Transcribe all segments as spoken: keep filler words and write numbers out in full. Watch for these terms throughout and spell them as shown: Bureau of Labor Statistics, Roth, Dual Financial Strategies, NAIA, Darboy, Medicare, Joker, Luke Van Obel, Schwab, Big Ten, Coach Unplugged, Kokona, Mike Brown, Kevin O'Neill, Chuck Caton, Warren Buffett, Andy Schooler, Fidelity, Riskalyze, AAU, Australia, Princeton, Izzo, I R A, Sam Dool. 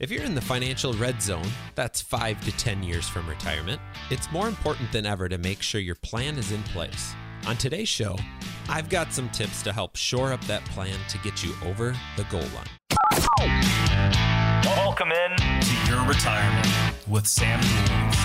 If you're in the financial red zone, that's five to ten years from retirement, it's more important than ever to make sure your plan is in place. On today's show, I've got some tips to help shore up that plan to get you over the goal line. Welcome in to Your Retirement with Sam Jules.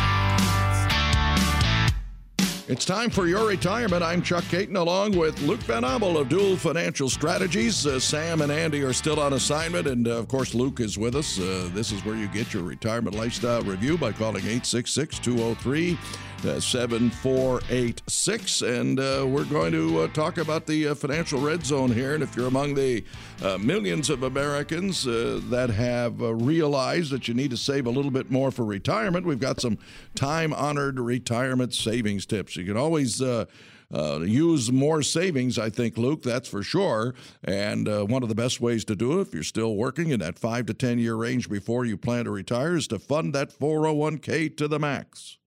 It's time for Your Retirement. I'm Chuck Caton along with Luke Van Obel of Dual Financial Strategies. Uh, Sam and Andy are still on assignment, and uh, of course Luke is with us. Uh, this is where you get your retirement lifestyle review by calling eight six six, two oh three Uh, seven four eight six, and uh, we're going to uh, talk about the uh, financial red zone here. And if you're among the uh, millions of Americans uh, that have uh, realized that you need to save a little bit more for retirement, we've got some time-honored retirement savings tips. You can always uh, uh, use more savings, I think, Luke, that's for sure. And uh, one of the best ways to do it, if you're still working in that five to ten year range before you plan to retire, is to fund that four oh one k to the max.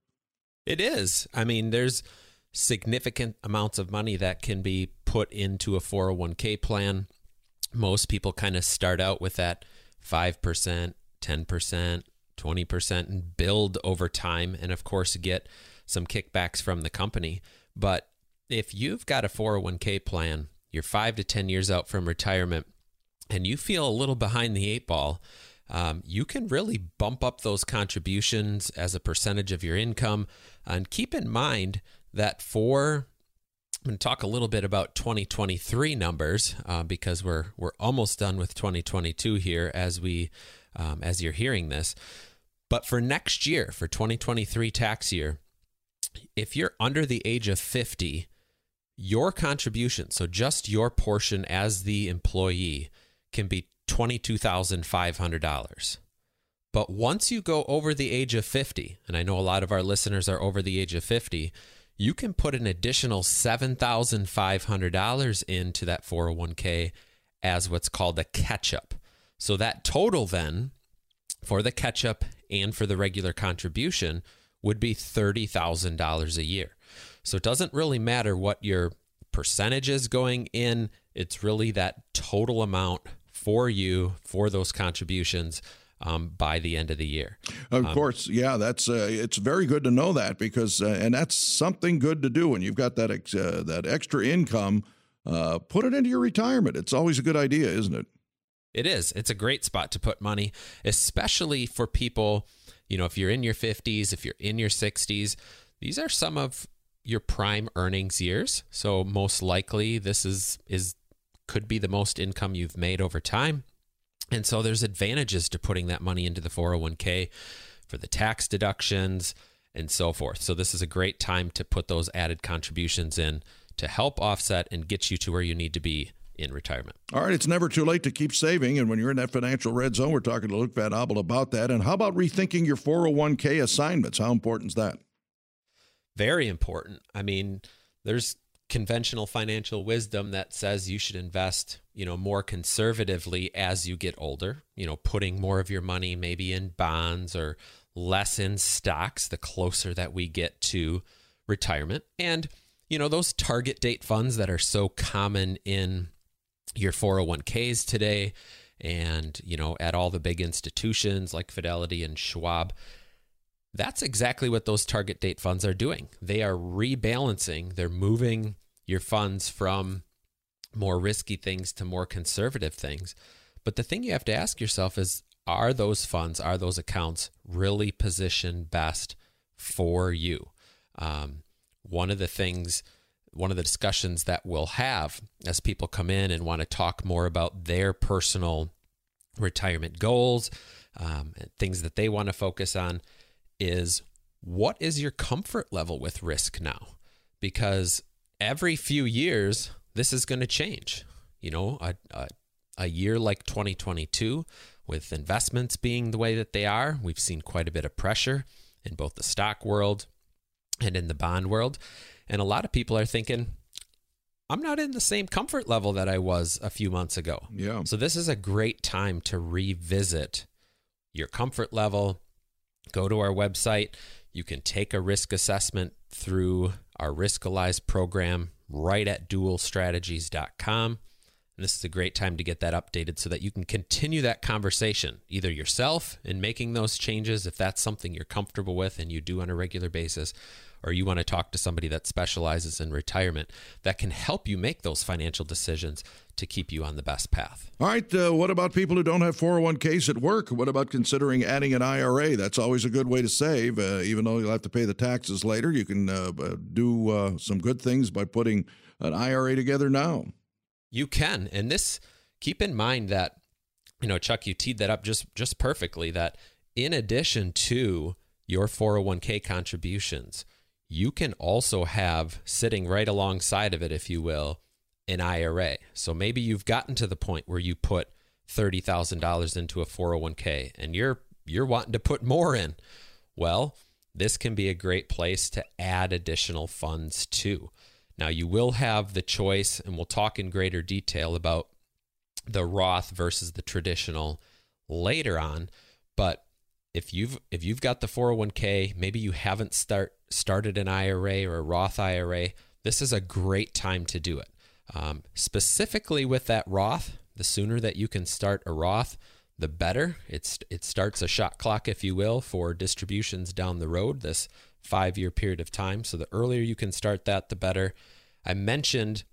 It is. I mean, there's significant amounts of money that can be put into a four oh one k plan. Most people kind of start out with that five percent, ten percent, twenty percent, and build over time, and of course get some kickbacks from the company. But if you've got a four oh one k plan, you're five to ten years out from retirement, and you feel a little behind the eight ball, Um, you can really bump up those contributions as a percentage of your income. And keep in mind that for, I'm going to talk a little bit about twenty twenty-three numbers uh, because we're we're almost done with twenty twenty-two here as we um, as you're hearing this. But for next year, for twenty twenty-three tax year, if you're under the age of fifty, your contribution, so just your portion as the employee, can be twenty-two thousand five hundred dollars. But once you go over the age of fifty, and I know a lot of our listeners are over the age of fifty, you can put an additional seven thousand five hundred dollars into that four oh one k as what's called a catch-up. So that total then for the catch-up and for the regular contribution would be thirty thousand dollars a year. So it doesn't really matter what your percentage is going in. It's really that total amount for you, for those contributions um, by the end of the year. Of um, course, yeah, that's uh, it's very good to know that, because uh, and that's something good to do when you've got that ex- uh, that extra income. Uh, put it into your retirement. It's always a good idea, isn't it? It is. It's a great spot to put money, especially for people. You know, if you're in your fifties, if you're in your sixties, these are some of your prime earnings years. So most likely, this is is. could be the most income you've made over time. And so there's advantages to putting that money into the four oh one k for the tax deductions and so forth. So this is a great time to put those added contributions in to help offset and get you to where you need to be in retirement. All right, it's never too late to keep saving. And when you're in that financial red zone, we're talking to Luke Van Obel about that. And how about rethinking your four oh one k assignments? How important is that? Very important. I mean, there's conventional financial wisdom that says you should invest, you know, more conservatively as you get older, you know, putting more of your money maybe in bonds or less in stocks the closer that we get to retirement. And, you know, those target date funds that are so common in your four oh one k's today and, you know, at all the big institutions like Fidelity and Schwab, that's exactly what those target date funds are doing. They are rebalancing. They're moving your funds from more risky things to more conservative things. But the thing you have to ask yourself is, are those funds, are those accounts really positioned best for you? Um, one of the things, one of the discussions that we'll have as people come in and want to talk more about their personal retirement goals, um, and things that they want to focus on, is what is your comfort level with risk now? Because every few years, this is going to change. You know, a, a, a year like twenty twenty-two, with investments being the way that they are, we've seen quite a bit of pressure in both the stock world and in the bond world. And a lot of people are thinking, I'm not in the same comfort level that I was a few months ago. Yeah. So this is a great time to revisit your comfort level. Go to our website. You can take a risk assessment through our Riskalyze program right at dual strategies dot com. And this is a great time to get that updated so that you can continue that conversation, either yourself in making those changes, if that's something you're comfortable with and you do on a regular basis, or you want to talk to somebody that specializes in retirement that can help you make those financial decisions to keep you on the best path. All right. Uh, what about people who don't have four oh one k's at work? What about considering adding an I R A? That's always a good way to save. Uh, even though you'll have to pay the taxes later, you can uh, do uh, some good things by putting an I R A together now. You can. And this, keep in mind that, you know, Chuck, you teed that up just, just perfectly, that in addition to your four oh one k contributions, you can also have sitting right alongside of it, if you will, an I R A. So maybe you've gotten to the point where you put thirty thousand dollars into a four oh one k and you're you're wanting to put more in. Well, this can be a great place to add additional funds to. Now, you will have the choice, and we'll talk in greater detail about the Roth versus the traditional later on, but If you've if you've got the four oh one k, maybe you haven't start started an I R A or a Roth I R A, this is a great time to do it. Um, specifically with that Roth, the sooner that you can start a Roth, the better. It's it starts a shot clock, if you will, for distributions down the road, this five-year period of time. So the earlier you can start that, the better. I mentioned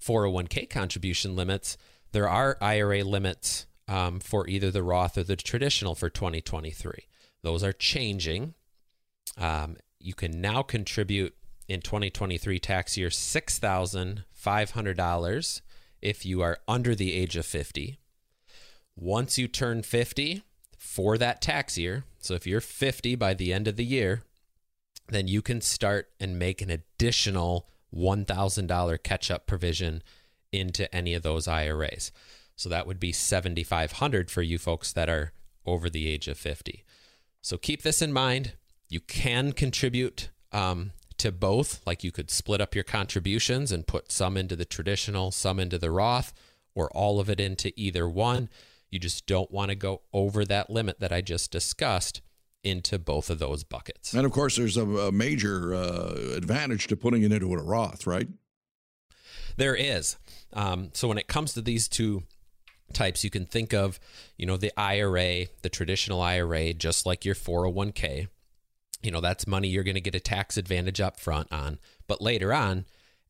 four oh one k contribution limits. There are I R A limits Um, for either the Roth or the traditional for twenty twenty-three. Those are changing. Um, you can now contribute in twenty twenty-three tax year six thousand five hundred dollars if you are under the age of fifty. Once you turn fifty for that tax year, so if you're fifty by the end of the year, then you can start and make an additional one thousand dollars catch-up provision into any of those I R As. So that would be seven thousand five hundred dollars for you folks that are over the age of fifty. So keep this in mind. You can contribute um, to both. Like you could split up your contributions and put some into the traditional, some into the Roth, or all of it into either one. You just don't want to go over that limit that I just discussed into both of those buckets. And of course, there's a, a major uh, advantage to putting it into a Roth, right? There is. Um, so when it comes to these two types, you can think of, you know, the I R A, the traditional I R A, just like your four oh one k. You know, that's money you're going to get a tax advantage up front on, but later on,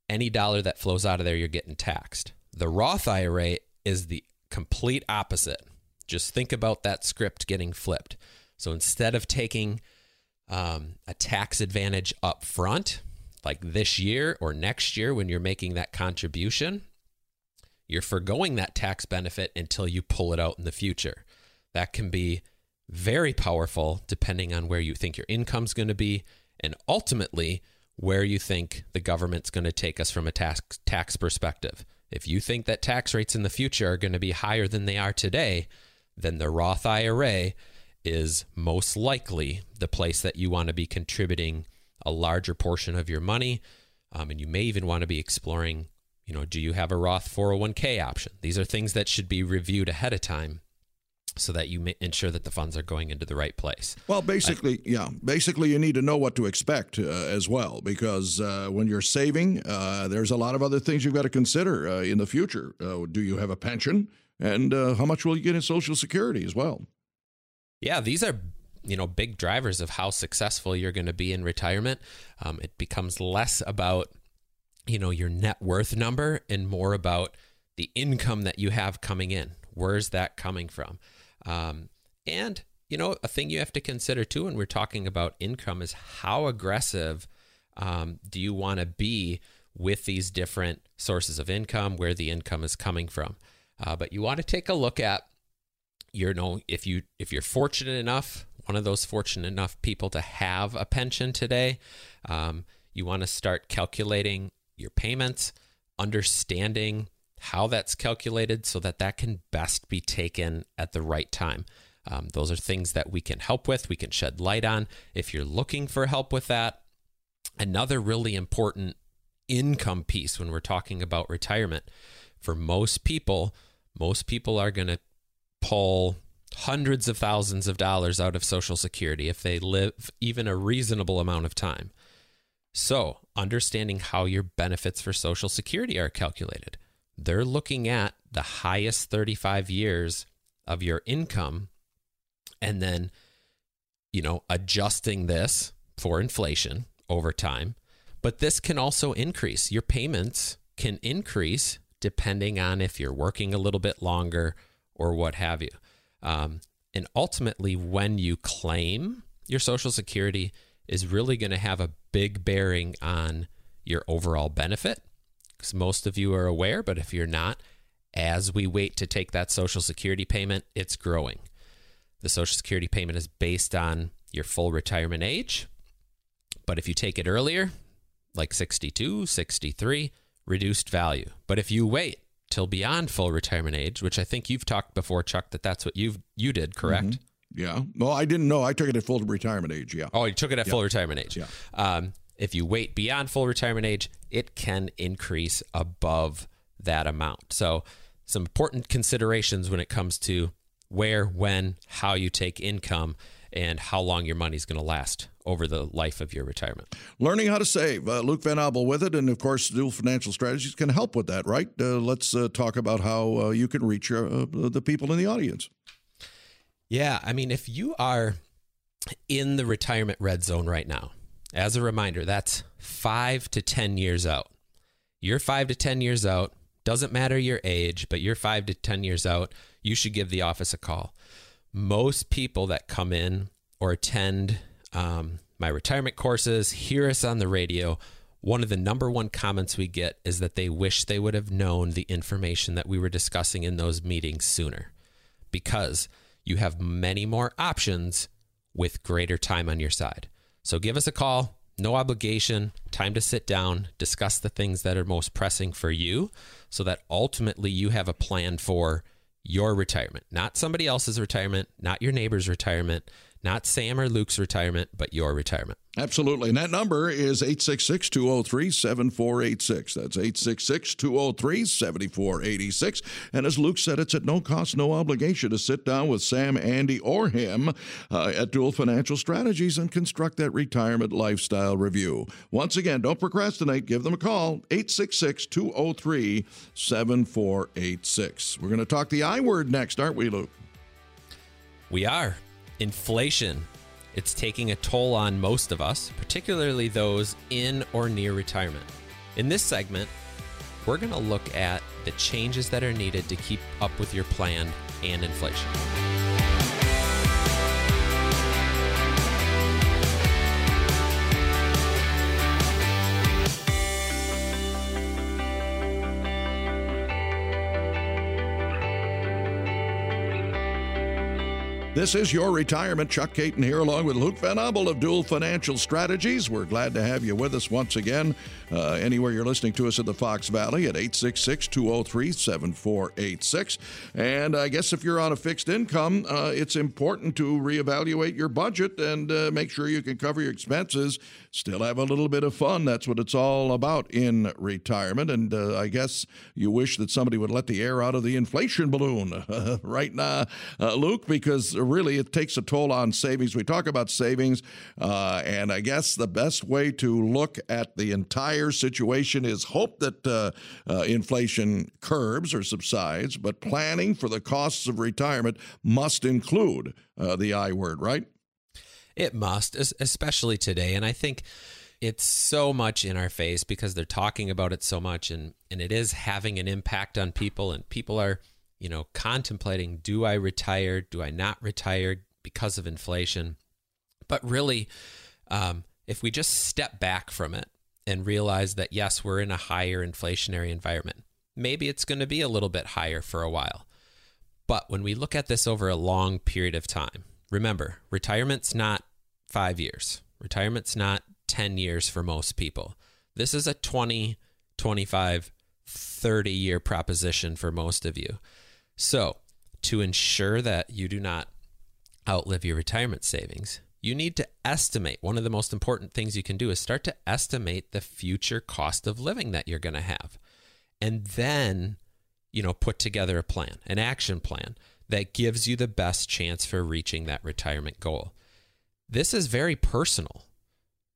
any dollar that flows out of there, you're getting taxed. The Roth I R A is the complete opposite. Just think about that script getting flipped. So instead of taking um, a tax advantage up front, like this year or next year when you're making that contribution, you're forgoing that tax benefit until you pull it out in the future. That can be very powerful depending on where you think your income's going to be and ultimately where you think the government's going to take us from a tax tax perspective. If you think that tax rates in the future are going to be higher than they are today, then the Roth I R A is most likely the place that you want to be contributing a larger portion of your money. Um, and you may even want to be exploring, you know, do you have a Roth four oh one k option? These are things that should be reviewed ahead of time so that you ensure that the funds are going into the right place. Well, basically, I, yeah, basically you need to know what to expect uh, as well, because uh, when you're saving, uh, there's a lot of other things you've got to consider uh, in the future. Uh, do you have a pension? And uh, how much will you get in Social Security as well? Yeah, these are, you know, big drivers of how successful you're going to be in retirement. Um, it becomes less about, you know, your net worth number and more about the income that you have coming in. Where's that coming from? Um, and, you know, a thing you have to consider too when we're talking about income is how aggressive um, do you want to be with these different sources of income, where the income is coming from. Uh, but you want to take a look at, you know, if you if you're fortunate enough, one of those fortunate enough people to have a pension today, um, you want to start calculating your payments, understanding how that's calculated so that that can best be taken at the right time. Um, those are things that we can help with, we can shed light on. If you're looking for help with that, another really important income piece when we're talking about retirement, for most people, most people are going to pull hundreds of thousands of dollars out of Social Security if they live even a reasonable amount of time. So understanding how your benefits for Social Security are calculated. they're looking at the highest thirty-five years of your income and then, you know, adjusting this for inflation over time. But this can also increase. Your payments can increase depending on if you're working a little bit longer or what have you. Um, and ultimately, when you claim your Social Security is really going to have a big bearing on your overall benefit, because most of you are aware, but if you're not, as we wait to take that Social Security payment, it's growing. The Social Security payment is based on your full retirement age, but if you take it earlier, like sixty-two, sixty-three, reduced value. But if you wait till beyond full retirement age, which I think you've talked before, Chuck, that that's what you you did, correct? Mm-hmm. Yeah. Well, I didn't know. I took it at full retirement age, yeah. Oh, you took it at yeah. full retirement age. Yeah. Um, if you wait beyond full retirement age, it can increase above that amount. So some important considerations when it comes to where, when, how you take income, and how long your money's going to last over the life of your retirement. Learning how to save. Uh, Luke Van Obel with it. And, of course, Dual Financial Strategies can help with that, right? Uh, let's uh, talk about how uh, you can reach your, uh, the people in the audience. Yeah, I mean, if you are in the retirement red zone right now, as a reminder, that's five to ten years out. You're five to ten years out. Doesn't matter your age, but you're five to ten years out. You should give the office a call. Most people that come in or attend um, my retirement courses, hear us on the radio, one of the number one comments we get is that they wish they would have known the information that we were discussing in those meetings sooner, because you have many more options with greater time on your side. So give us a call, no obligation, time to sit down, discuss the things that are most pressing for you so that ultimately you have a plan for your retirement, not somebody else's retirement, not your neighbor's retirement, not Sam or Luke's retirement, but your retirement. Absolutely. And that number is eight six six, two oh three, seven four eight six. That's eight six six, two oh three, seven four eight six. And as Luke said, it's at no cost, no obligation to sit down with Sam, Andy, or him uh, at Dual Financial Strategies and construct that retirement lifestyle review. Once again, don't procrastinate. Give them a call, eight six six, two oh three, seven four eight six. We're going to talk the I word next, aren't we, Luke? We are. Inflation. It's taking a toll on most of us, particularly those in or near retirement. In this segment, we're going to look at the changes that are needed to keep up with your plan and inflation. This is Your Retirement. Chuck Caton here along with Luke Van Obel of Dual Financial Strategies. We're glad to have you with us once again. Uh, anywhere you're listening to us in the Fox Valley at eight six six, two oh three, seven four eight six. And I guess if you're on a fixed income, uh, it's important to reevaluate your budget and uh, make sure you can cover your expenses, still have a little bit of fun. That's what it's all about in retirement. And uh, I guess you wish that somebody would let the air out of the inflation balloon uh, right now, uh, Luke, because really, it takes a toll on savings. We talk about savings, uh, and I guess the best way to look at the entire situation is hope that uh, uh, inflation curbs or subsides, but planning for the costs of retirement must include uh, the I word, right? It must, especially today. And I think it's so much in our face because they're talking about it so much, and, and it is having an impact on people, and people are, you know, contemplating, do I retire? Do I not retire because of inflation? But really, um, if we just step back from it and realize that, yes, we're in a higher inflationary environment, maybe it's going to be a little bit higher for a while. But when we look at this over a long period of time, remember, retirement's not five years. Retirement's not ten years for most people. This is a twenty, twenty-five, thirty-year proposition for most of you. So to ensure that you do not outlive your retirement savings, you need to estimate. One of the most important things you can do is start to estimate the future cost of living that you're going to have. And then, you know, put together a plan, an action plan that gives you the best chance for reaching that retirement goal. This is very personal.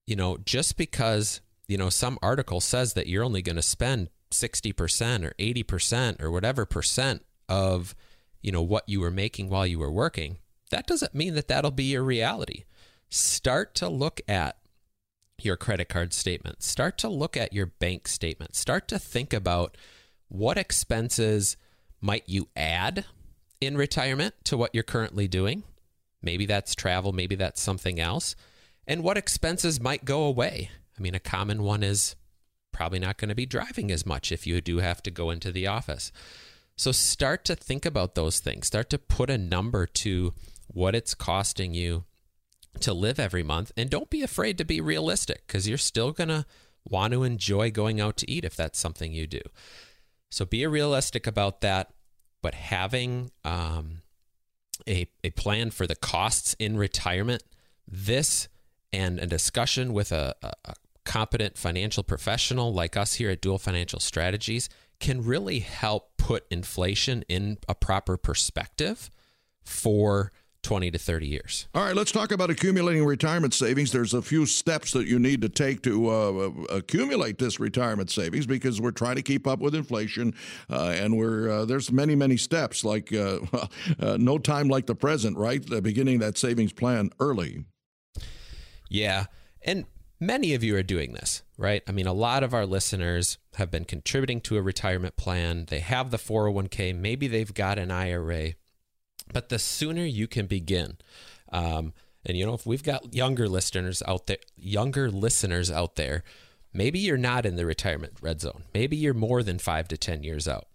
You know, just because, you know, some article says that you're only going to spend sixty percent or eighty percent or whatever percent of, you know, what you were making while you were working, that doesn't mean that that'll be your reality. Start to look at your credit card statement. Start to look at your bank statement. Start to think about what expenses might you add in retirement to what you're currently doing. Maybe that's travel. Maybe that's something else. And what expenses might go away. I mean, a common one is probably not going to be driving as much if you do have to go into the office. So start to think about those things. Start to put a number to what it's costing you to live every month. And don't be afraid to be realistic, because you're still going to want to enjoy going out to eat if that's something you do. So be realistic about that. But having um, a, a plan for the costs in retirement, this and a discussion with a, a competent financial professional like us here at Dual Financial Strategies can really help put inflation in a proper perspective for twenty to thirty years. All right, let's talk about accumulating retirement savings. There's a few steps that you need to take to uh, accumulate this retirement savings, because we're trying to keep up with inflation, uh, and we're uh, there's many, many steps, like uh, uh, no time like the present, right? The beginning of that savings plan early. Yeah, and many of you are doing this, right? I mean, a lot of our listeners have been contributing to a retirement plan. They have the four oh one k, maybe they've got an I R A, but the sooner you can begin. Um, and you know, if we've got younger listeners out there, younger listeners out there, maybe you're not in the retirement red zone. Maybe you're more than five to ten years out.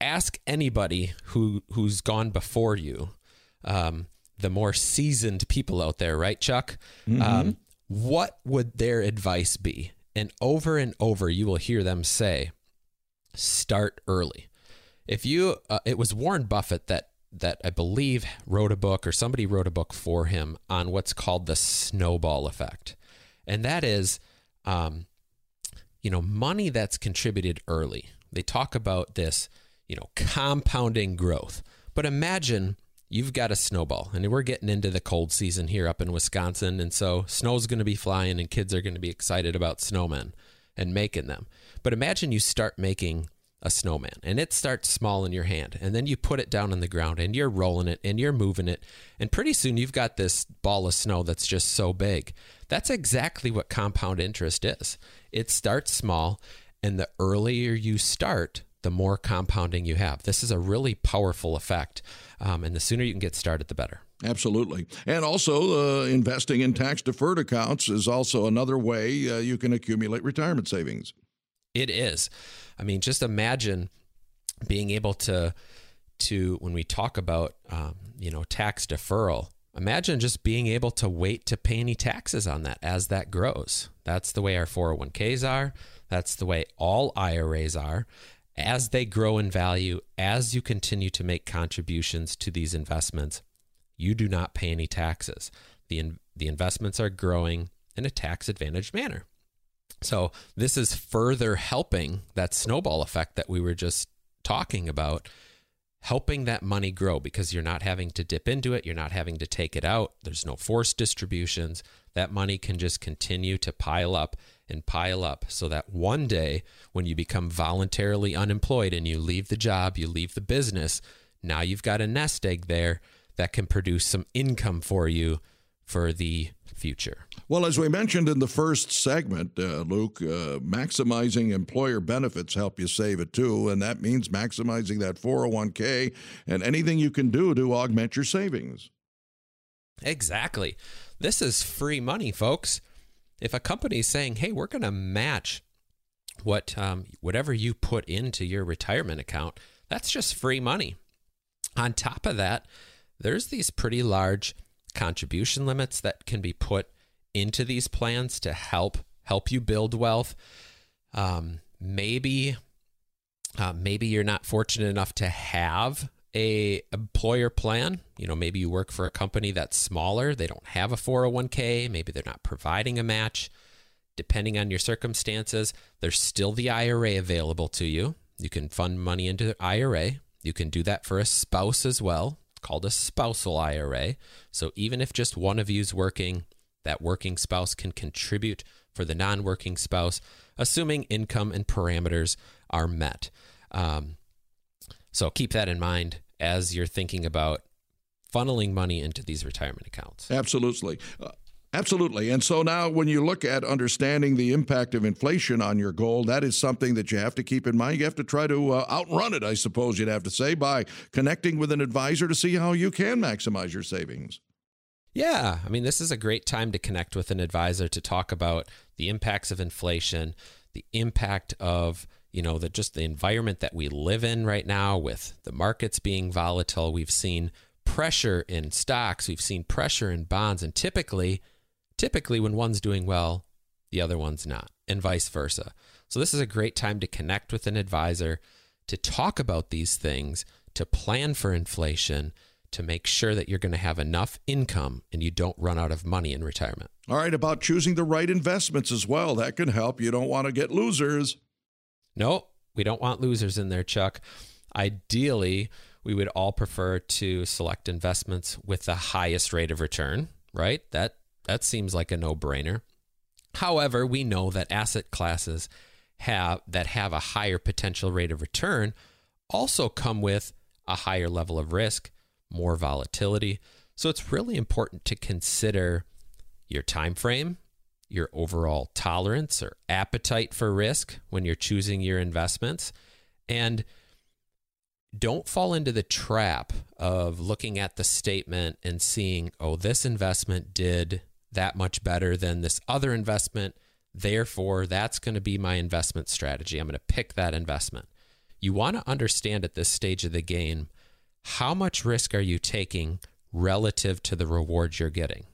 Ask anybody who, who's gone before you, um, the more seasoned people out there, right, Chuck? Mm-hmm. Um, what would their advice be? And over and over, you will hear them say, start early. If you, uh, it was Warren Buffett that that I believe wrote a book, or somebody wrote a book for him, on what's called the snowball effect. And that is, um, you know, money that's contributed early. They talk about this, you know, compounding growth. But imagine you've got a snowball, and we're getting into the cold season here up in Wisconsin. And so snow's going to be flying, and kids are going to be excited about snowmen and making them. But imagine you start making a snowman, and it starts small in your hand, and then you put it down on the ground, and you're rolling it, and you're moving it, and pretty soon you've got this ball of snow that's just so big. That's exactly what compound interest is. It starts small, and the earlier you start, the more compounding you have. This is a really powerful effect, um, and the sooner you can get started, the better. Absolutely. And also, uh, investing in tax-deferred accounts is also another way uh, you can accumulate retirement savings. It is. I mean, just imagine being able to, to when we talk about, um, you know, tax deferral, imagine just being able to wait to pay any taxes on that as that grows. That's the way our four oh one k's are. That's the way all I R As are. As they grow in value, as you continue to make contributions to these investments, you do not pay any taxes. The, in, the investments are growing in a tax-advantaged manner. So this is further helping that snowball effect that we were just talking about, helping that money grow, because you're not having to dip into it. You're not having to take it out. There's no forced distributions. That money can just continue to pile up and pile up, so that one day when you become voluntarily unemployed and you leave the job, you leave the business, now you've got a nest egg there that can produce some income for you for the future. Well, as we mentioned in the first segment, uh, Luke, uh, maximizing employer benefits help you save it too, and that means maximizing that four oh one k and anything you can do to augment your savings. Exactly. This is free money, folks. If a company is saying, hey, we're going to match what um, whatever you put into your retirement account, that's just free money. On top of that, there's these pretty large contribution limits that can be put into these plans to help help you build wealth. Um, maybe uh, maybe you're not fortunate enough to have a employer plan. You know, maybe you work for a company that's smaller. They don't have a four oh one k. Maybe they're not providing a match. Depending on your circumstances, there's still the I R A available to you. You can fund money into the I R A. You can do that for a spouse as well. Called a spousal I R A. So even if just one of you is working, that working spouse can contribute for the non-working spouse, assuming income and parameters are met. Um, so keep that in mind as you're thinking about funneling money into these retirement accounts. Absolutely. Uh, absolutely. And so now when you look at understanding the impact of inflation on your goal, that is something that you have to keep in mind. You have to try to uh, outrun it, I suppose you'd have to say, by connecting with an advisor to see how you can maximize your savings. Yeah. I mean, this is a great time to connect with an advisor to talk about the impacts of inflation, the impact of, you know, the, just the environment that we live in right now with the markets being volatile. We've seen pressure in stocks. We've seen pressure in bonds. And typically, typically when one's doing well, the other one's not, and vice versa. So this is a great time to connect with an advisor, to talk about these things, to plan for inflation, to make sure that you're going to have enough income and you don't run out of money in retirement. All right, about choosing the right investments as well. That can help. You don't want to get losers. No, we don't want losers in there, Chuck. Ideally, we would all prefer to select investments with the highest rate of return, right? That that seems like a no-brainer. However, we know that asset classes have that have a higher potential rate of return also come with a higher level of risk, more volatility. So it's really important to consider your time frame, your overall tolerance or appetite for risk when you're choosing your investments. And don't fall into the trap of looking at the statement and seeing, oh, this investment did that much better than this other investment. Therefore, that's going to be my investment strategy. I'm going to pick that investment. You want to understand at this stage of the game, how much risk are you taking relative to the reward you're getting?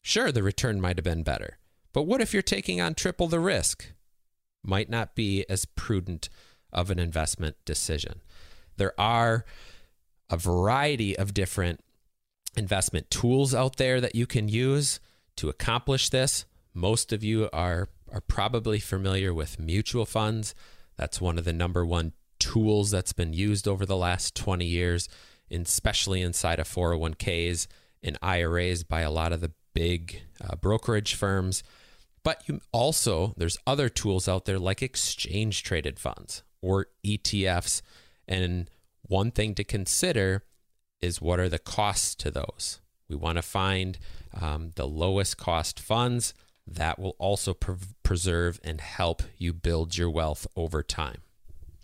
Sure, the return might have been better, but what if you're taking on triple the risk? Might not be as prudent of an investment decision. There are a variety of different investment tools out there that you can use to accomplish this. Most of you are, are probably familiar with mutual funds. That's one of the number one tools that's been used over the last twenty years, especially inside of four oh one k's and I R A's by a lot of the big uh, brokerage firms. But you also, there's other tools out there like exchange traded funds or E T Fs. And one thing to consider is, what are the costs to those? We want to find um, the lowest cost funds that will also pre- preserve and help you build your wealth over time.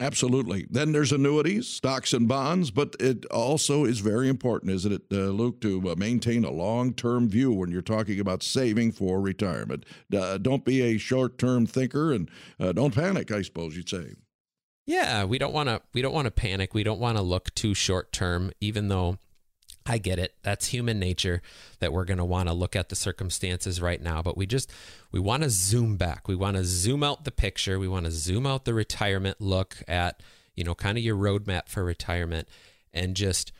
Absolutely. Then there's annuities, stocks and bonds, but it also is very important, isn't it, uh, Luke, to uh, maintain a long-term view when you're talking about saving for retirement. Uh, don't be a short-term thinker, and uh, don't panic, I suppose you'd say. Yeah, we don't want to we don't want to panic. We don't want to look too short term, even though I get it. That's human nature, that we're going to want to look at the circumstances right now, but we just we want to zoom back. We want to zoom out the picture. We want to zoom out the retirement look at, you know, kind of your roadmap for retirement, and just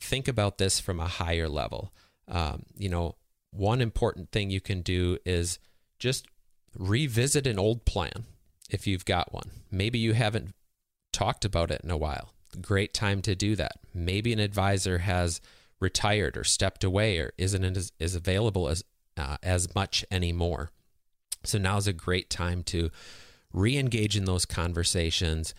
think about this from a higher level. Um, you know, one important thing you can do is just revisit an old plan. If you've got one, maybe you haven't talked about it in a while. Great time to do that. Maybe an advisor has retired or stepped away or isn't as, as available as uh, as much anymore. So now's a great time to re-engage in those conversations,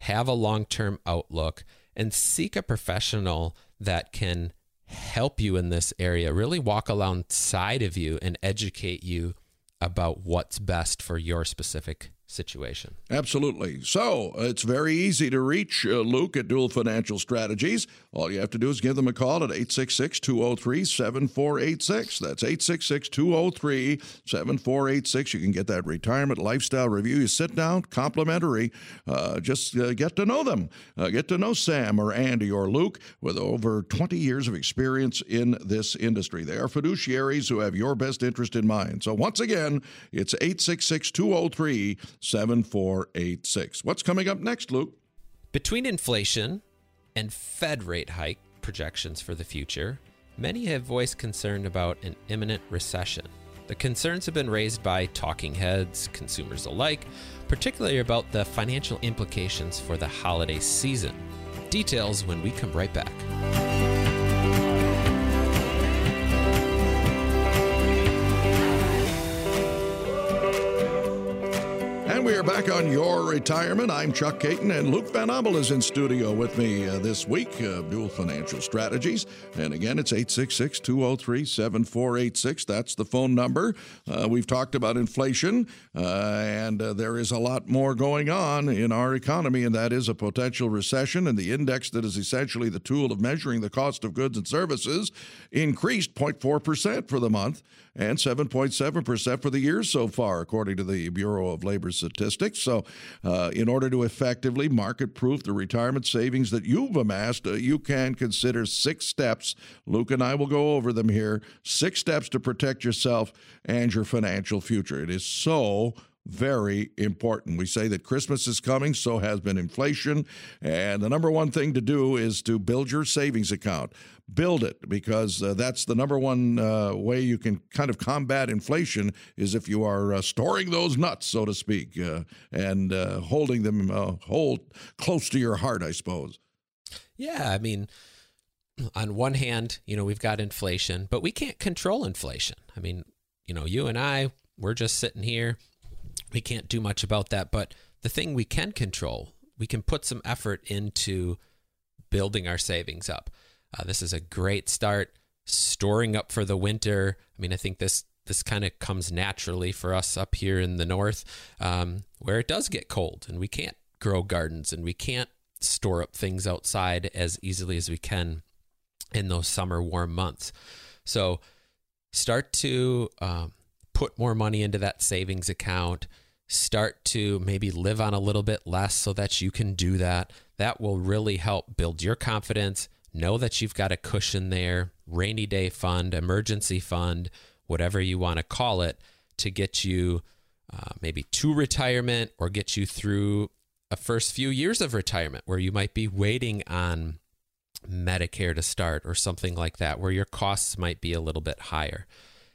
have a long-term outlook, and seek a professional that can help you in this area, really walk alongside of you and educate you about what's best for your specific situation. Absolutely. So it's very easy to reach uh, Luke at Dual Financial Strategies. All you have to do is give them a call at eight six six, two oh three, seven four eight six. That's eight six six, two oh three, seven four eight six. You can get that retirement lifestyle review. You sit down, complimentary. Uh, just uh, get to know them. Uh, get to know Sam or Andy or Luke, with over twenty years of experience in this industry. They are fiduciaries who have your best interest in mind. So once again, it's eight six six, two oh three, seven four eight six. What's coming up next, Luke? Between inflation and Fed rate hike projections for the future, many have voiced concern about an imminent recession. The concerns have been raised by talking heads, consumers alike, particularly about the financial implications for the holiday season. Details when we come right back. And we are back on Your Retirement. I'm Chuck Caton, and Luke Van Obel is in studio with me uh, this week, uh, Dual Financial Strategies. And again, it's eight six six, two oh three, seven four eight six. That's the phone number. Uh, we've talked about inflation, uh, and uh, there is a lot more going on in our economy, and that is a potential recession. And the index that is essentially the tool of measuring the cost of goods and services increased zero point four percent for the month and seven point seven percent for the year so far, according to the Bureau of Labor Statistics. So uh, in order to effectively market-proof the retirement savings that you've amassed, uh, you can consider six steps. Luke and I will go over them here. Six steps to protect yourself and your financial future. It is so very important. We say that Christmas is coming, so has been inflation. And the number one thing to do is to build your savings account. Build it, because uh, that's the number one uh, way you can kind of combat inflation, is if you are uh, storing those nuts, so to speak, uh, and uh, holding them uh, hold close to your heart, I suppose. Yeah, I mean, on one hand, you know, we've got inflation, but we can't control inflation. I mean, you know, you and I, we're just sitting here. We can't do much about that. But the thing we can control, we can put some effort into building our savings up. Uh, this is a great start, storing up for the winter. I mean, I think this this kind of comes naturally for us up here in the north, um, where it does get cold and we can't grow gardens and we can't store up things outside as easily as we can in those summer warm months. So start to um, put more money into that savings account. Start to maybe live on a little bit less so that you can do that. That will really help build your confidence. Know that you've got a cushion there, rainy day fund, emergency fund, whatever you want to call it, to get you uh, maybe to retirement or get you through a first few years of retirement where you might be waiting on Medicare to start or something like that, where your costs might be a little bit higher.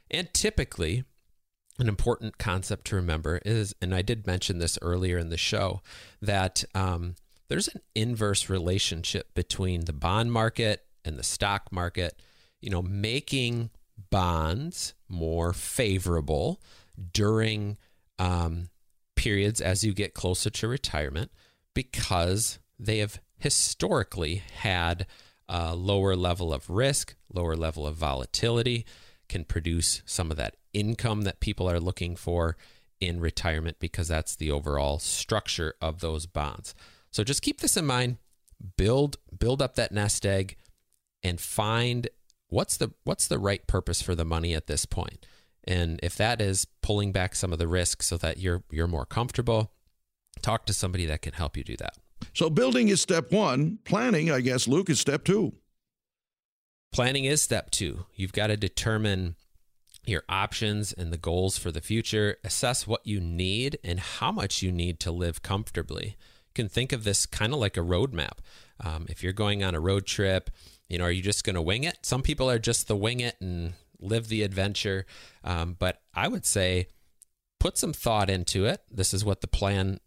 And typically, an important concept to remember is, and I did mention this earlier in the show, that um, there's an inverse relationship between the bond market and the stock market. You know, making bonds more favorable during um, periods as you get closer to retirement, because they have historically had a lower level of risk, lower level of volatility, can produce some of that income that people are looking for in retirement, because that's the overall structure of those bonds. So just keep this in mind, build build up that nest egg and find what's the what's the right purpose for the money at this point. And if that is pulling back some of the risk so that you're you're more comfortable, talk to somebody that can help you do that. So building is step one, planning, I guess, Luke, is step two. Planning is step two. You've got to determine your options and the goals for the future. Assess what you need and how much you need to live comfortably. You can think of this kind of like a roadmap. Um, if you're going on a road trip, you know, are you just going to wing it? Some people are just the wing it and live the adventure. Um, but I would say put some thought into it. This is what the plan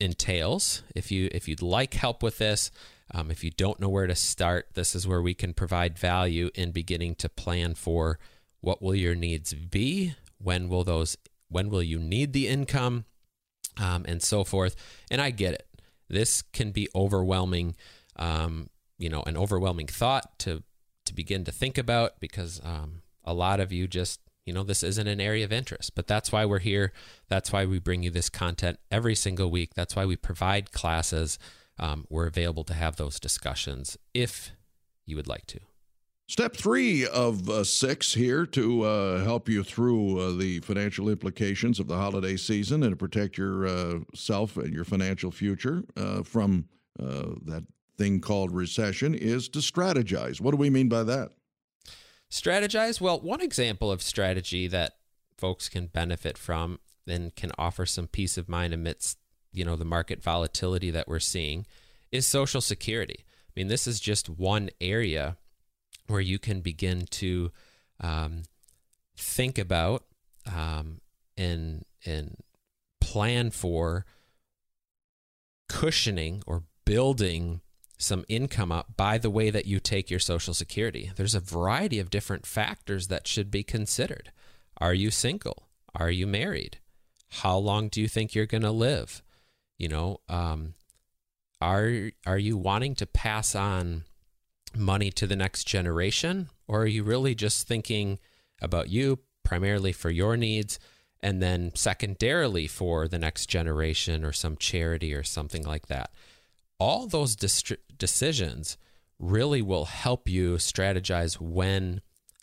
entails. If you, if you'd like help with this, um, if you don't know where to start, this is where we can provide value in beginning to plan for what will your needs be? When will those, when will you need the income? Um, and so forth. And I get it. This can be overwhelming, um, you know, an overwhelming thought to, to begin to think about, because um, a lot of you just, you know, this isn't an area of interest, but that's why we're here. That's why we bring you this content every single week. That's why we provide classes. Um, we're available to have those discussions if you would like to. Step three of uh, six here to uh, help you through uh, the financial implications of the holiday season and to protect yourself uh, and your financial future uh, from uh, that thing called recession is to strategize. What do we mean by that? Strategize? Well, one example of strategy that folks can benefit from and can offer some peace of mind amidst, you know, the market volatility that we're seeing is Social Security. I mean, this is just one area where you can begin to um, think about um, and, and plan for cushioning or building some income up by the way that you take your Social Security. There's a variety of different factors that should be considered. Are you single? Are you married? How long do you think you're going to live? You know, um, are, are you wanting to pass on money to the next generation? Or are you really just thinking about you primarily for your needs and then secondarily for the next generation or some charity or something like that? All those dist- decisions really will help you strategize when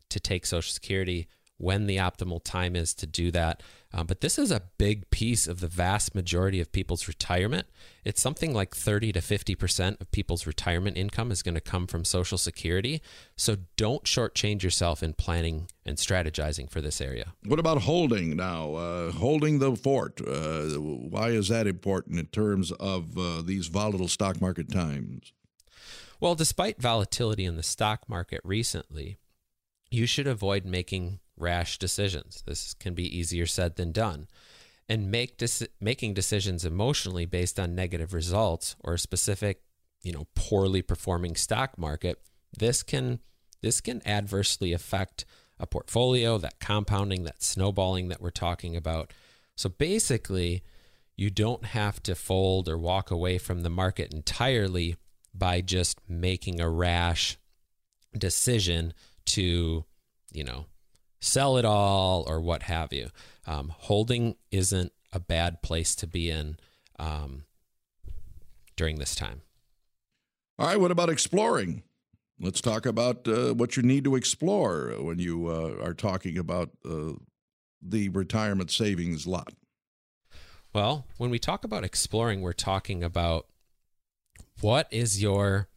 to take Social Security, when the optimal time is to do that. Um, but this is a big piece of the vast majority of people's retirement. It's something like thirty to fifty percent of people's retirement income is going to come from Social Security. So don't shortchange yourself in planning and strategizing for this area. What about holding now? Uh, holding the fort. Uh, why is that important in terms of uh, these volatile stock market times? Well, despite volatility in the stock market recently, you should avoid making rash decisions. This can be easier said than done. And make dec- making decisions emotionally based on negative results or a specific, you know, poorly performing stock market, this can this can adversely affect a portfolio, that compounding, that snowballing that we're talking about. So basically, you don't have to fold or walk away from the market entirely by just making a rash decision to, you know, sell it all or what have you. Um, holding isn't a bad place to be in um, during this time. All right, what about exploring? Let's talk about uh, what you need to explore when you uh, are talking about uh, the retirement savings lot. Well, when we talk about exploring, we're talking about what is your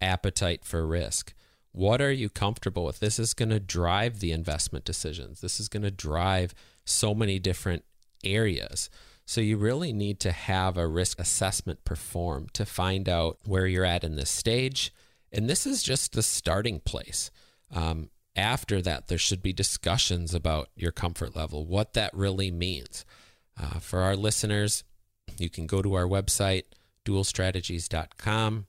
appetite for risk? What are you comfortable with? This is going to drive the investment decisions. This is going to drive so many different areas. So you really need to have a risk assessment performed to find out where you're at in this stage. And this is just the starting place. Um, after that, there should be discussions about your comfort level, what that really means. Uh, for our listeners, you can go to our website, dual strategies dot com,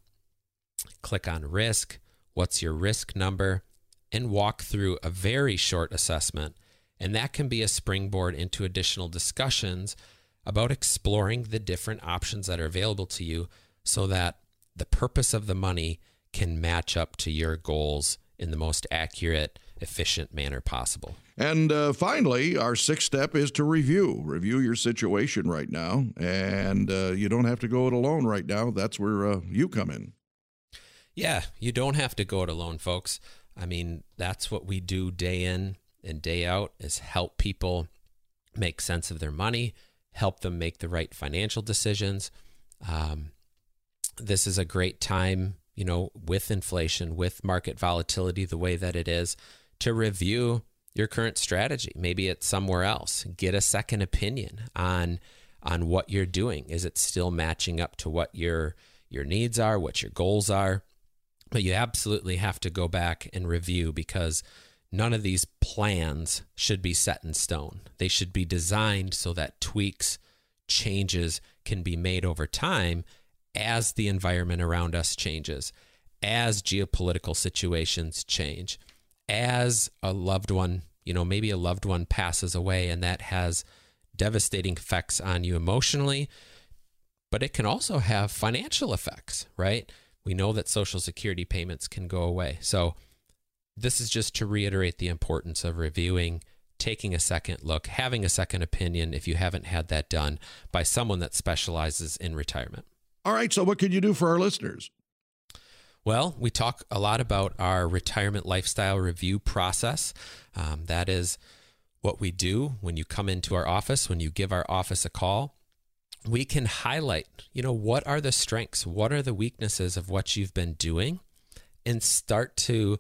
click on risk. What's your risk number, and walk through a very short assessment. And that can be a springboard into additional discussions about exploring the different options that are available to you so that the purpose of the money can match up to your goals in the most accurate, efficient manner possible. And uh, finally, our sixth step is to review. Review your situation right now. And uh, you don't have to go it alone right now. That's where uh, you come in. Yeah, you don't have to go it alone, folks. I mean, that's what we do day in and day out, is help people make sense of their money, help them make the right financial decisions. Um, this is a great time, you know, with inflation, with market volatility the way that it is, to review your current strategy. Maybe it's somewhere else. Get a second opinion on on what you're doing. Is it still matching up to what your your needs are, what your goals are? But you absolutely have to go back and review, because none of these plans should be set in stone. They should be designed so that tweaks, changes can be made over time as the environment around us changes, as geopolitical situations change, as a loved one, you know, maybe a loved one passes away and that has devastating effects on you emotionally, but it can also have financial effects, right? We know that Social Security payments can go away. So this is just to reiterate the importance of reviewing, taking a second look, having a second opinion if you haven't had that done by someone that specializes in retirement. All right, so what can you do for our listeners? Well, we talk a lot about our retirement lifestyle review process. Um, that is what we do when you come into our office, when you give our office a call. We can highlight, you know, what are the strengths, what are the weaknesses of what you've been doing, and start to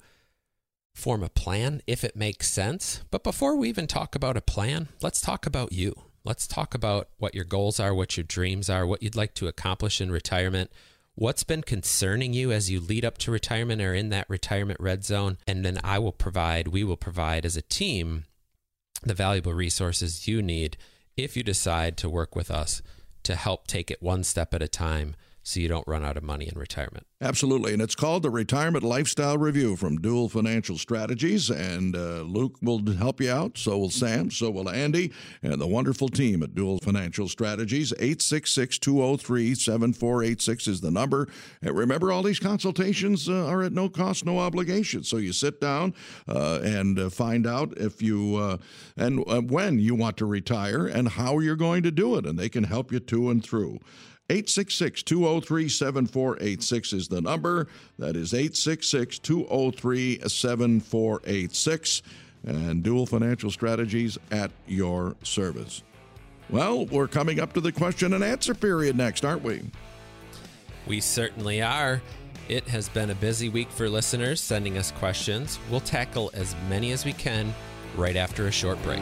form a plan if it makes sense. But before we even talk about a plan, let's talk about you. Let's talk about what your goals are, what your dreams are, what you'd like to accomplish in retirement, what's been concerning you as you lead up to retirement or in that retirement red zone. And then I will provide, we will provide as a team, the valuable resources you need if you decide to work with us to help take it one step at a time so you don't run out of money in retirement. Absolutely. And it's called the Retirement Lifestyle Review from Dual Financial Strategies. And uh, Luke will help you out. So will Sam. So will Andy. And the wonderful team at Dual Financial Strategies. eight six six, two oh three, seven four eight six is the number. And remember, all these consultations uh, are at no cost, no obligation. So you sit down uh, and uh, find out if you uh, and uh, when you want to retire and how you're going to do it. And they can help you to and through. eight six six, two oh three, seven four eight six is the number. That is eight six six, two oh three, seven four eight six. And Dual Financial Strategies at your service. Well, we're coming up to the question and answer period next, aren't we? We certainly are. It has been a busy week for listeners sending us questions. We'll tackle as many as we can right after a short break.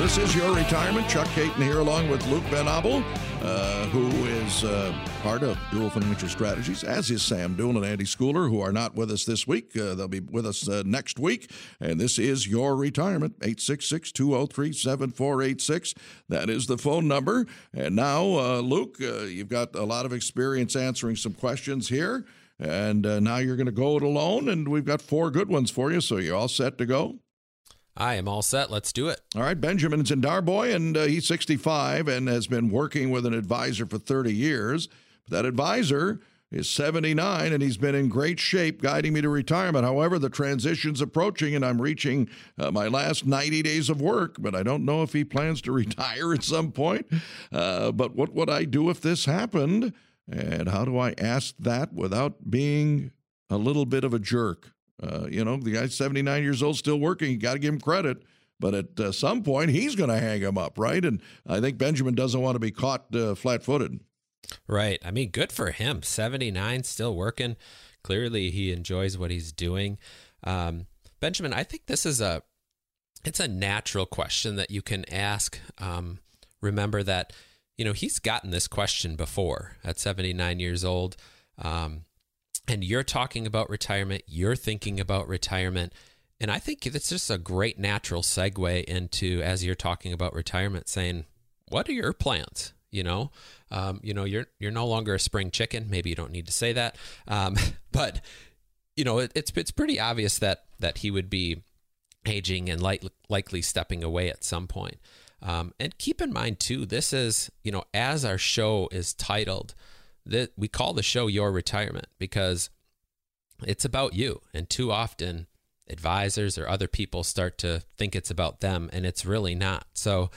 This is Your Retirement. Chuck Caton here along with Luke Van Obel, uh, who is uh, part of Dual Financial Strategies, as is Sam Dool and Andy Schooler, who are not with us this week. Uh, they'll be with us uh, next week. And this is Your Retirement, eight six six, two oh three, seven four eight six. That is the phone number. And now, uh, Luke, uh, you've got a lot of experience answering some questions here. And uh, now you're going to go it alone. And we've got four good ones for you. So you're all set to go? I am all set. Let's do it. All right. Benjamin's in Darboy, and uh, he's sixty-five and has been working with an advisor for thirty years. But that advisor is seventy-nine, and he's been in great shape guiding me to retirement. However, the transition's approaching, and I'm reaching uh, my last ninety days of work, but I don't know if he plans to retire at some point. Uh, but what would I do if this happened? And how do I ask that without being a little bit of a jerk? Uh, you know, the guy's seventy-nine years old, still working. You got to give him credit. But at uh, some point, he's going to hang him up, right? And I think Benjamin doesn't want to be caught uh, flat-footed. Right. I mean, good for him. seventy-nine, still working. Clearly, he enjoys what he's doing. Um, Benjamin, I think this is a, it's a natural question that you can ask. Um, remember that, you know, he's gotten this question before at seventy-nine years old. Um And you're talking about retirement, you're thinking about retirement. And I think it's just a great natural segue into, as you're talking about retirement, saying, what are your plans? You know, um, you know, you're, you're no longer a spring chicken. Maybe you don't need to say that. Um, but you know, it, it's, it's pretty obvious that, that he would be aging and light, likely stepping away at some point. Um, and keep in mind too, this is, you know, as our show is titled, that we call the show Your Retirement because it's about you. And too often advisors or other people start to think it's about them, and it's really not. So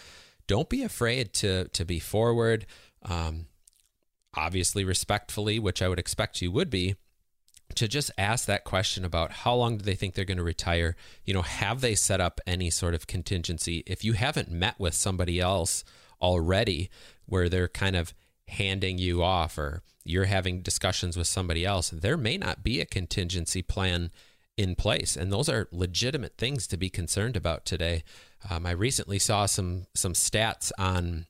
don't be afraid to, to be forward, um, obviously respectfully, which I would expect you would be, to just ask that question about how long do they think they're going to retire? You know, have they set up any sort of contingency? If you haven't met with somebody else already where they're kind of handing you off or you're having discussions with somebody else, there may not be a contingency plan in place. And those are legitimate things to be concerned about today. Um, I recently saw some some stats on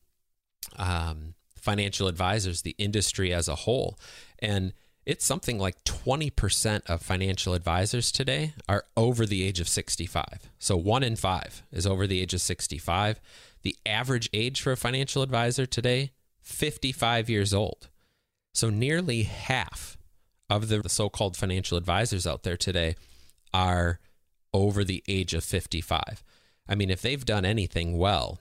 um, financial advisors, the industry as a whole. And it's something like twenty percent of financial advisors today are over the age of sixty-five. So one in five is over the age of sixty-five. The average age for a financial advisor today, fifty-five years old. So nearly half of the so-called financial advisors out there today are over the age of fifty-five. I mean, if they've done anything well,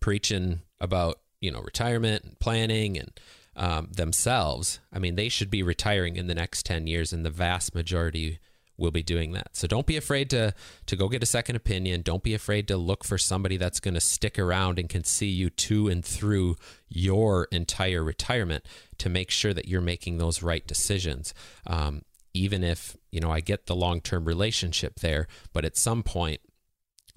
preaching about, you know, retirement and planning and um, themselves, I mean, they should be retiring in the next ten years, and the vast majority will be doing that. So don't be afraid to to go get a second opinion. Don't be afraid to look for somebody that's going to stick around and can see you to and through your entire retirement to make sure that you're making those right decisions. Um, even if, you know, I get the long-term relationship there, but at some point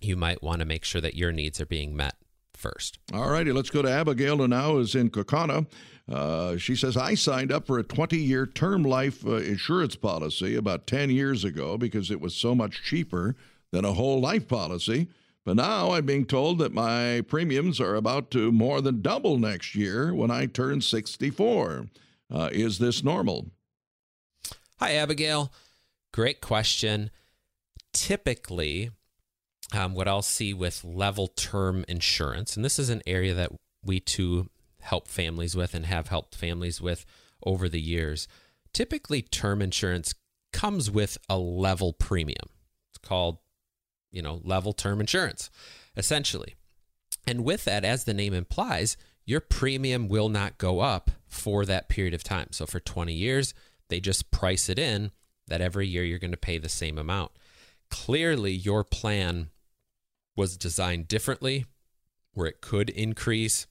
you might want to make sure that your needs are being met first. All righty, let's go to Abigail, who now is in Kokona. Uh, she says, I signed up for a twenty-year term life uh, insurance policy about ten years ago because it was so much cheaper than a whole life policy. But now I'm being told that my premiums are about to more than double next year when I turn sixty-four. Uh, is this normal? Hi, Abigail. Great question. Typically, um, what I'll see with level term insurance. And this is an area that we too help families with and have helped families with over the years. Typically, term insurance comes with a level premium. It's called, you know, level term insurance, essentially. And with that, as the name implies, your premium will not go up for that period of time. So for twenty years, they just price it in that every year you're going to pay the same amount. Clearly, your plan was designed differently where it could increase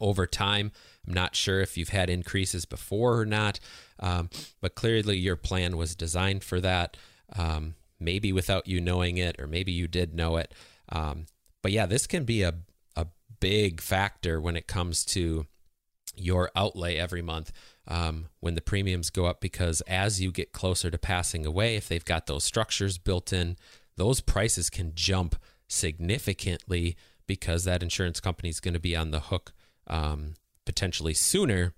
over time. I'm not sure if you've had increases before or not, um, but clearly your plan was designed for that, um, maybe without you knowing it, or maybe you did know it. Um, but yeah, this can be a, a big factor when it comes to your outlay every month, um, when the premiums go up, because as you get closer to passing away, if they've got those structures built in, those prices can jump significantly because that insurance company is going to be on the hook Um, potentially sooner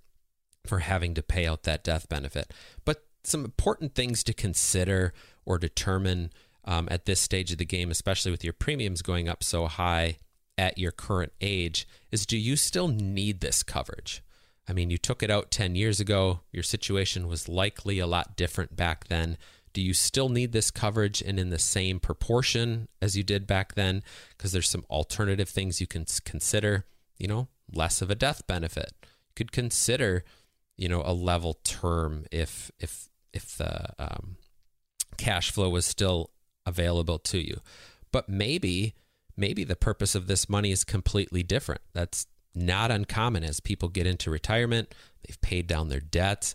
for having to pay out that death benefit. But some important things to consider or determine um, at this stage of the game, especially with your premiums going up so high at your current age, is do you still need this coverage? I mean, you took it out ten years ago. Your situation was likely a lot different back then. Do you still need this coverage and in the same proportion as you did back then? Because there's some alternative things you can consider, you know, less of a death benefit. You could consider, you know, a level term if if if the um, cash flow was still available to you. But maybe maybe the purpose of this money is completely different. That's not uncommon as people get into retirement. They've paid down their debts.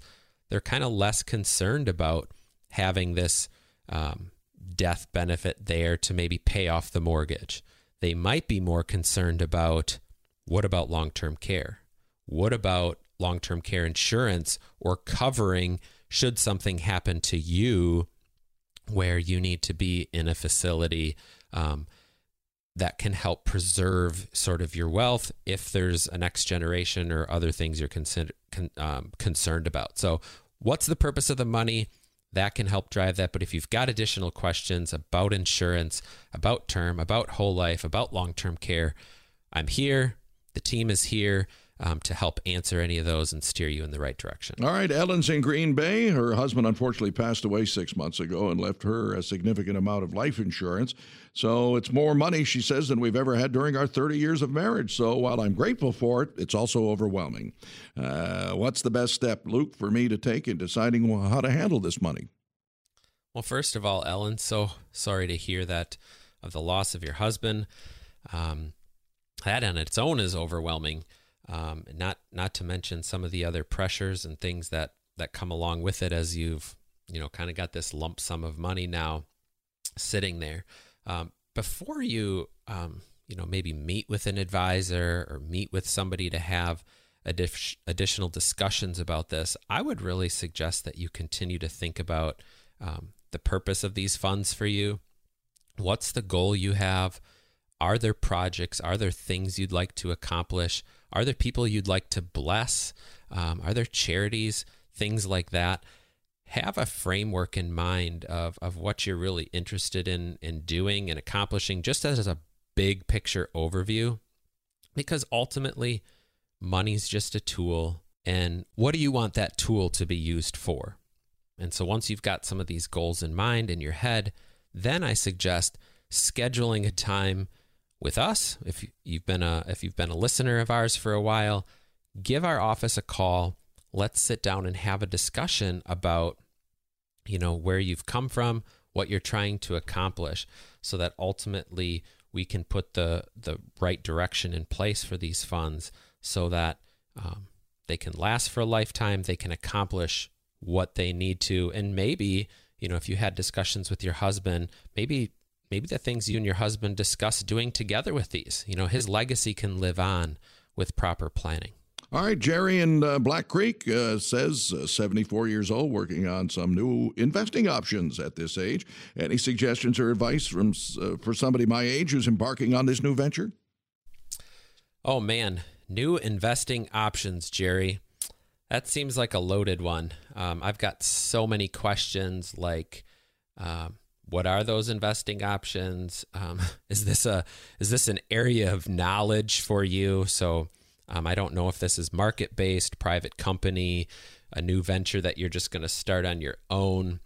They're kind of less concerned about having this um, death benefit there to maybe pay off the mortgage. They might be more concerned about, what about long-term care? What about long-term care insurance or covering should something happen to you where you need to be in a facility um, that can help preserve sort of your wealth if there's a next generation or other things you're consider, con, um, concerned about. So what's the purpose of the money? That can help drive that. But if you've got additional questions about insurance, about term, about whole life, about long-term care, I'm here. The team is here um, to help answer any of those and steer you in the right direction. All right, Ellen's in Green Bay. Her husband unfortunately passed away six months ago and left her a significant amount of life insurance. So it's more money, she says, than we've ever had during our thirty years of marriage. So while I'm grateful for it, it's also overwhelming. Uh, what's the best step, Luke, for me to take in deciding how to handle this money? Well, first of all, Ellen, so sorry to hear that of the loss of your husband. Um, That on its own is overwhelming, um, not not to mention some of the other pressures and things that, that come along with it as you've, you know, kind of got this lump sum of money now sitting there. Um, before you, um, you know, maybe meet with an advisor or meet with somebody to have adif- additional discussions about this, I would really suggest that you continue to think about um, the purpose of these funds for you. What's the goal you have? Are there projects? Are there things you'd like to accomplish? Are there people you'd like to bless? Um, are there charities? Things like that. Have a framework in mind of, of what you're really interested in, in doing and accomplishing, just as a big picture overview, because ultimately money's just a tool. And what do you want that tool to be used for? And so once you've got some of these goals in mind in your head, then I suggest scheduling a time with us. If you've been a if you've been a listener of ours for a while, give our office a call. Let's sit down and have a discussion about, you know, where you've come from, what you're trying to accomplish, so that ultimately we can put the the right direction in place for these funds, so that um, they can last for a lifetime. They can accomplish what they need to, and maybe, you know, if you had discussions with your husband, maybe. Maybe the things you and your husband discuss doing together with these, you know, his legacy can live on with proper planning. All right, Jerry in uh, Black Creek uh, says, uh, seventy-four years old, working on some new investing options at this age. Any suggestions or advice from uh, for somebody my age who's embarking on this new venture? Oh man, new investing options, Jerry. That seems like a loaded one. Um, I've got so many questions like, um, What are those investing options? Um, is this a is this an area of knowledge for you? So um, I don't know if this is market-based, private company, a new venture that you're just going to start on your own.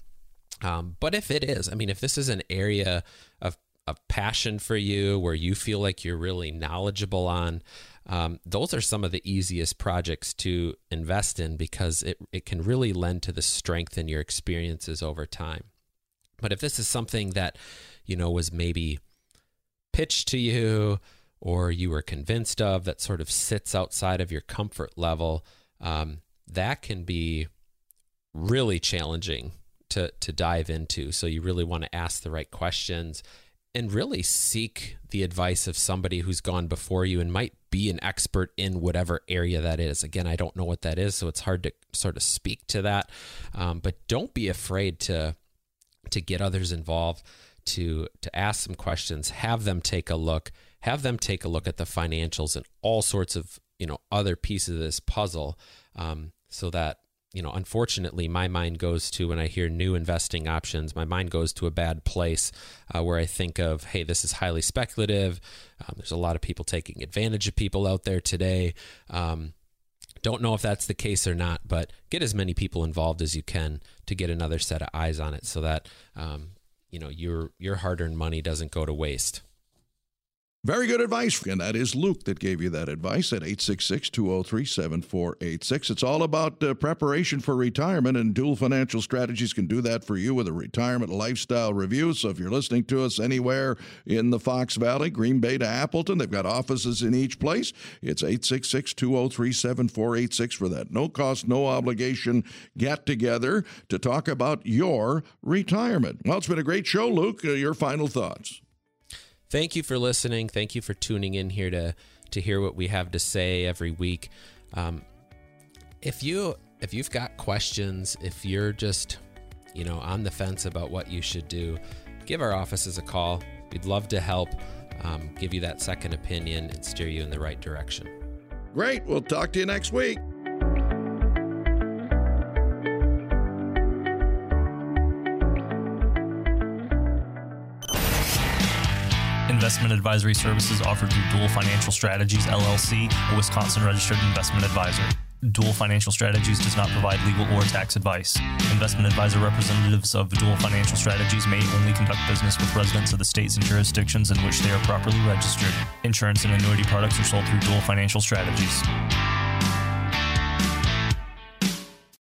Um, but if it is, I mean, if this is an area of, of passion for you where you feel like you're really knowledgeable on, um, those are some of the easiest projects to invest in because it, it can really lend to the strength in your experiences over time. But if this is something that, you know, was maybe pitched to you or you were convinced of that sort of sits outside of your comfort level, um, that can be really challenging to, to dive into. So you really want to ask the right questions and really seek the advice of somebody who's gone before you and might be an expert in whatever area that is. Again, I don't know what that is, so it's hard to sort of speak to that. Um, but don't be afraid to... to get others involved, to to ask some questions, have them take a look, have them take a look at the financials and all sorts of, you know, other pieces of this puzzle. Um, so that, you know, unfortunately, my mind goes to, when I hear new investing options, my mind goes to a bad place uh, where I think of, hey, this is highly speculative. Um, there's a lot of people taking advantage of people out there today. Um, Don't know if that's the case or not, but get as many people involved as you can to get another set of eyes on it so that, um, you know, your your hard-earned money doesn't go to waste. Very good advice. And that is Luke that gave you that advice at eight six six, two oh three, seven four eight six. It's all about uh, preparation for retirement, and Dual Financial Strategies can do that for you with a retirement lifestyle review. So if you're listening to us anywhere in the Fox Valley, Green Bay to Appleton, they've got offices in each place. It's eight six six, two oh three, seven four eight six for that no cost, no obligation get together to talk about your retirement. Well, it's been a great show, Luke. Uh, your final thoughts. Thank you for listening. Thank you for tuning in here to to hear what we have to say every week. Um, if you if you've got questions, if you're just, you know, on the fence about what you should do, give our offices a call. We'd love to help um, give you that second opinion and steer you in the right direction. Great. We'll talk to you next week. Investment advisory services offered through Dual Financial Strategies, L L C, a Wisconsin-registered investment advisor. Dual Financial Strategies does not provide legal or tax advice. Investment advisor representatives of Dual Financial Strategies may only conduct business with residents of the states and jurisdictions in which they are properly registered. Insurance and annuity products are sold through Dual Financial Strategies.